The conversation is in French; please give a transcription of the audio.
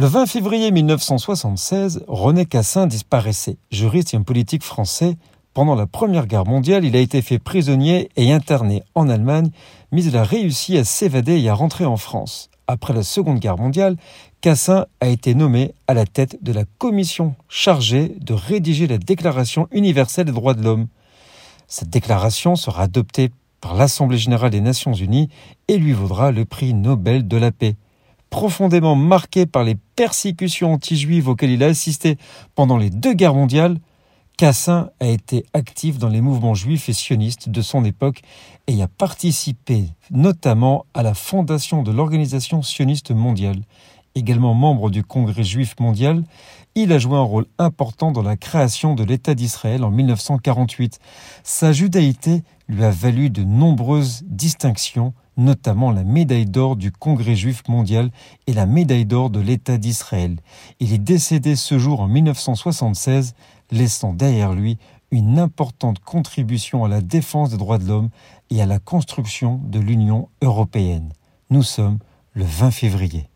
Le 20 février 1976, René Cassin disparaissait. Juriste et homme politique français, pendant la Première Guerre mondiale, il a été fait prisonnier et interné en Allemagne, mais il a réussi à s'évader et à rentrer en France. Après la Seconde Guerre mondiale, Cassin a été nommé à la tête de la commission chargée de rédiger la Déclaration universelle des droits de l'homme. Cette déclaration sera adoptée par l'Assemblée générale des Nations unies et lui vaudra le prix Nobel de la paix. Profondément marqué par les persécutions anti-juives auxquelles il a assisté pendant les deux guerres mondiales, Cassin a été actif dans les mouvements juifs et sionistes de son époque et y a participé notamment à la fondation de l'Organisation sioniste mondiale. Également membre du Congrès juif mondial, il a joué un rôle important dans la création de l'État d'Israël en 1948. Sa judaïté lui a valu de nombreuses distinctions, notamment la médaille d'or du Congrès juif mondial et la médaille d'or de l'État d'Israël. Il est décédé ce jour en 1976, laissant derrière lui une importante contribution à la défense des droits de l'homme et à la construction de l'Union européenne. Nous sommes le 20 février.